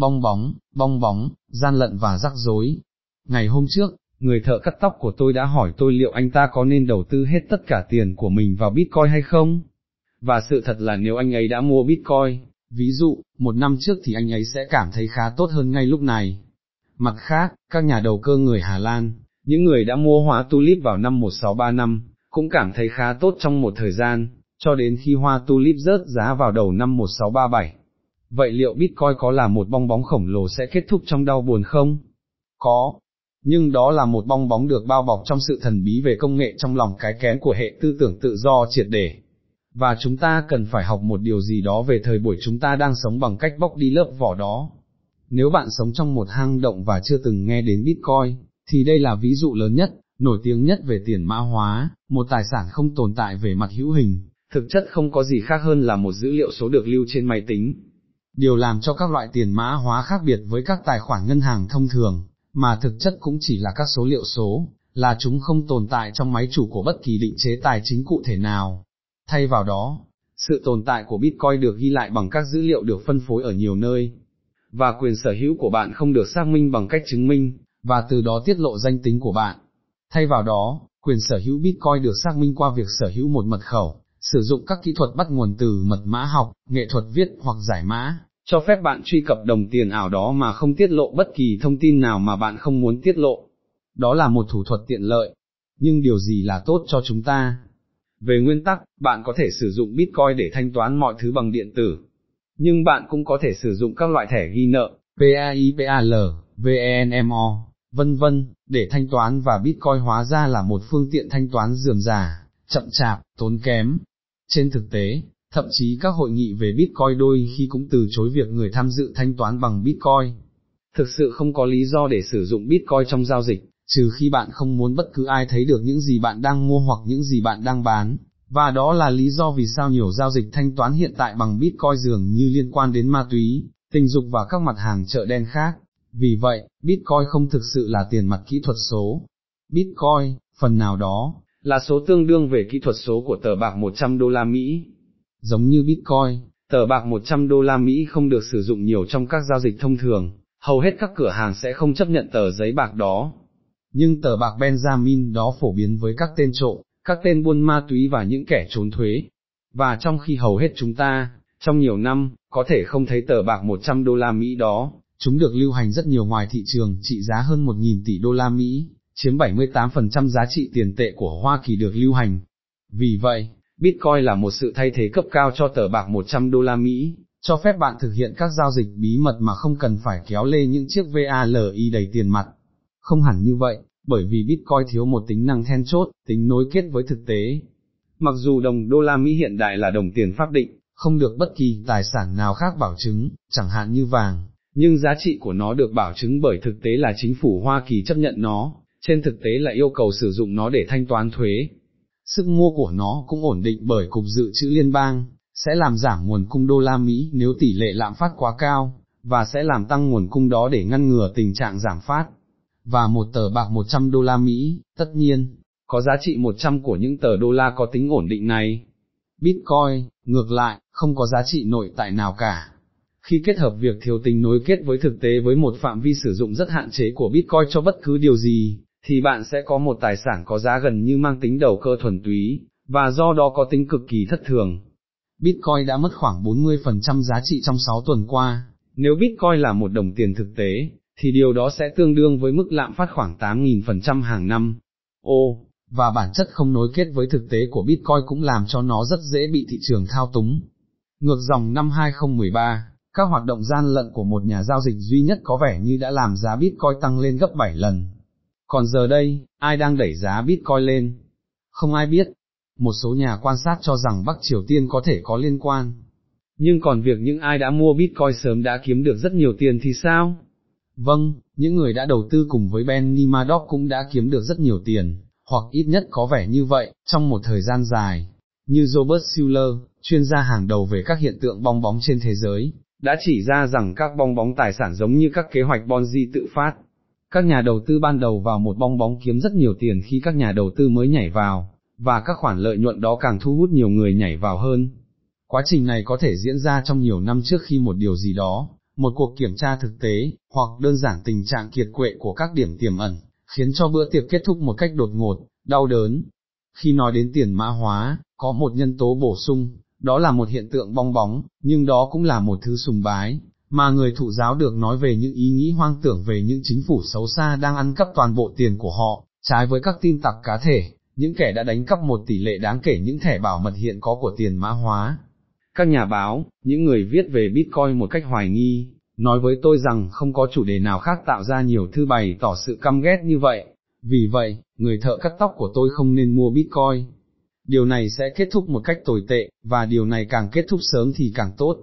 bong bóng, gian lận và rắc rối. Ngày hôm trước, người thợ cắt tóc của tôi đã hỏi tôi liệu anh ta có nên đầu tư hết tất cả tiền của mình vào Bitcoin hay không? Và sự thật là nếu anh ấy đã mua Bitcoin, ví dụ, 1 năm trước thì anh ấy sẽ cảm thấy khá tốt hơn ngay lúc này. Mặt khác, các nhà đầu cơ người Hà Lan, những người đã mua hoa tulip vào năm 1635, cũng cảm thấy khá tốt trong một thời gian, cho đến khi hoa tulip rớt giá vào đầu năm 1637. Vậy liệu Bitcoin có là một bong bóng khổng lồ sẽ kết thúc trong đau buồn không? Có. Nhưng đó là một bong bóng được bao bọc trong sự thần bí về công nghệ trong lòng cái kén của hệ tư tưởng tự do triệt để. Và chúng ta cần phải học một điều gì đó về thời buổi chúng ta đang sống bằng cách bóc đi lớp vỏ đó. Nếu bạn sống trong một hang động và chưa từng nghe đến Bitcoin, thì đây là ví dụ lớn nhất, nổi tiếng nhất về tiền mã hóa, một tài sản không tồn tại về mặt hữu hình, thực chất không có gì khác hơn là một dữ liệu số được lưu trên máy tính. Điều làm cho các loại tiền mã hóa khác biệt với các tài khoản ngân hàng thông thường, mà thực chất cũng chỉ là các số liệu số, là chúng không tồn tại trong máy chủ của bất kỳ định chế tài chính cụ thể nào. Thay vào đó, sự tồn tại của Bitcoin được ghi lại bằng các dữ liệu được phân phối ở nhiều nơi, và quyền sở hữu của bạn không được xác minh bằng cách chứng minh, và từ đó tiết lộ danh tính của bạn. Thay vào đó, quyền sở hữu Bitcoin được xác minh qua việc sở hữu một mật khẩu, sử dụng các kỹ thuật bắt nguồn từ mật mã học, nghệ thuật viết hoặc giải mã, cho phép bạn truy cập đồng tiền ảo đó mà không tiết lộ bất kỳ thông tin nào mà bạn không muốn tiết lộ. Đó là một thủ thuật tiện lợi. Nhưng điều gì là tốt cho chúng ta? Về nguyên tắc, bạn có thể sử dụng Bitcoin để thanh toán mọi thứ bằng điện tử. Nhưng bạn cũng có thể sử dụng các loại thẻ ghi nợ, PayPal, Venmo, vân vân, để thanh toán và Bitcoin hóa ra là một phương tiện thanh toán rườm rà, chậm chạp, tốn kém. Trên thực tế, thậm chí các hội nghị về Bitcoin đôi khi cũng từ chối việc người tham dự thanh toán bằng Bitcoin. Thực sự không có lý do để sử dụng Bitcoin trong giao dịch, trừ khi bạn không muốn bất cứ ai thấy được những gì bạn đang mua hoặc những gì bạn đang bán, và đó là lý do vì sao nhiều giao dịch thanh toán hiện tại bằng Bitcoin dường như liên quan đến ma túy, tình dục và các mặt hàng chợ đen khác. Vì vậy, Bitcoin không thực sự là tiền mặt kỹ thuật số. Bitcoin, phần nào đó, là số tương đương về kỹ thuật số của tờ bạc $100. Giống như Bitcoin, tờ bạc $100 không được sử dụng nhiều trong các giao dịch thông thường, hầu hết các cửa hàng sẽ không chấp nhận tờ giấy bạc đó. Nhưng tờ bạc Benjamin đó phổ biến với các tên trộm, các tên buôn ma túy và những kẻ trốn thuế. Và trong khi hầu hết chúng ta, trong nhiều năm, có thể không thấy tờ bạc $100 đó, chúng được lưu hành rất nhiều ngoài thị trường trị giá hơn $1.000 tỷ, chiếm 78% giá trị tiền tệ của Hoa Kỳ được lưu hành. Vì vậy, Bitcoin là một sự thay thế cấp cao cho tờ bạc $100, cho phép bạn thực hiện các giao dịch bí mật mà không cần phải kéo lê những chiếc vali đầy tiền mặt. Không hẳn như vậy, bởi vì Bitcoin thiếu một tính năng then chốt, tính nối kết với thực tế. Mặc dù đồng $1 hiện đại là đồng tiền pháp định, không được bất kỳ tài sản nào khác bảo chứng, chẳng hạn như vàng, nhưng giá trị của nó được bảo chứng bởi thực tế là chính phủ Hoa Kỳ chấp nhận nó, trên thực tế là yêu cầu sử dụng nó để thanh toán thuế. Sức mua của nó cũng ổn định bởi Cục Dự trữ Liên bang, sẽ làm giảm nguồn cung $nếu tỷ lệ lạm phát quá cao, và sẽ làm tăng nguồn cung đó để ngăn ngừa tình trạng giảm phát. Và một tờ bạc $100, tất nhiên, có giá trị 100 của những tờ đô la có tính ổn định này. Bitcoin, ngược lại, không có giá trị nội tại nào cả. Khi kết hợp việc thiếu tính nối kết với thực tế với một phạm vi sử dụng rất hạn chế của Bitcoin cho bất cứ điều gì, thì bạn sẽ có một tài sản có giá gần như mang tính đầu cơ thuần túy, và do đó có tính cực kỳ thất thường. Bitcoin đã mất khoảng 40% giá trị trong 6 tuần qua. Nếu Bitcoin là một đồng tiền thực tế, thì điều đó sẽ tương đương với mức lạm phát khoảng 8.000% hàng năm. Và bản chất không nối kết với thực tế của Bitcoin cũng làm cho nó rất dễ bị thị trường thao túng. Ngược dòng năm 2013, các hoạt động gian lận của một nhà giao dịch duy nhất có vẻ như đã làm giá Bitcoin tăng lên gấp 7 lần. Còn giờ đây, ai đang đẩy giá Bitcoin lên? Không ai biết. Một số nhà quan sát cho rằng Bắc Triều Tiên có thể có liên quan. Nhưng còn việc những ai đã mua Bitcoin sớm đã kiếm được rất nhiều tiền thì sao? Vâng, những người đã đầu tư cùng với Ben Nimmo cũng đã kiếm được rất nhiều tiền, hoặc ít nhất có vẻ như vậy, trong một thời gian dài. Như Robert Shiller, chuyên gia hàng đầu về các hiện tượng bong bóng trên thế giới, đã chỉ ra rằng các bong bóng tài sản giống như các kế hoạch Ponzi tự phát. Các nhà đầu tư ban đầu vào một bong bóng kiếm rất nhiều tiền khi các nhà đầu tư mới nhảy vào, và các khoản lợi nhuận đó càng thu hút nhiều người nhảy vào hơn. Quá trình này có thể diễn ra trong nhiều năm trước khi một điều gì đó, một cuộc kiểm tra thực tế, hoặc đơn giản tình trạng kiệt quệ của các điểm tiềm ẩn, khiến cho bữa tiệc kết thúc một cách đột ngột, đau đớn. Khi nói đến tiền mã hóa, có một nhân tố bổ sung, đó là một hiện tượng bong bóng, nhưng đó cũng là một thứ sùng bái, mà người thụ giáo được nói về những ý nghĩ hoang tưởng về những chính phủ xấu xa đang ăn cắp toàn bộ tiền của họ, trái với các tin tặc cá thể, những kẻ đã đánh cắp một tỷ lệ đáng kể những thẻ bảo mật hiện có của tiền mã hóa. Các nhà báo, những người viết về Bitcoin một cách hoài nghi, nói với tôi rằng không có chủ đề nào khác tạo ra nhiều thư bày tỏ sự căm ghét như vậy, vì vậy, người thợ cắt tóc của tôi không nên mua Bitcoin. Điều này sẽ kết thúc một cách tồi tệ, và điều này càng kết thúc sớm thì càng tốt,